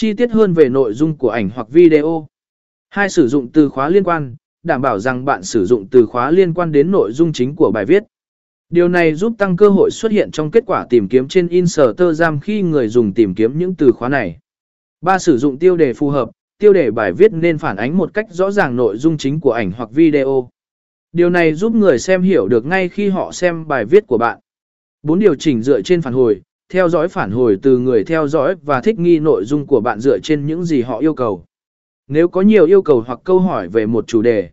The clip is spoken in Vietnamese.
Chi tiết hơn về nội dung của ảnh hoặc video. 2. Sử dụng từ khóa liên quan, đảm bảo rằng bạn sử dụng từ khóa liên quan đến nội dung chính của bài viết. Điều này giúp tăng cơ hội xuất hiện trong kết quả tìm kiếm trên Instagram khi người dùng tìm kiếm những từ khóa này. 3. Sử dụng tiêu đề phù hợp, tiêu đề bài viết nên phản ánh một cách rõ ràng nội dung chính của ảnh hoặc video. Điều này giúp người xem hiểu được ngay khi họ xem bài viết của bạn. 4. Điều chỉnh dựa trên phản hồi, theo dõi phản hồi từ người theo dõi và thích nghi nội dung của bạn dựa trên những gì họ yêu cầu. Nếu có nhiều yêu cầu hoặc câu hỏi về một chủ đề,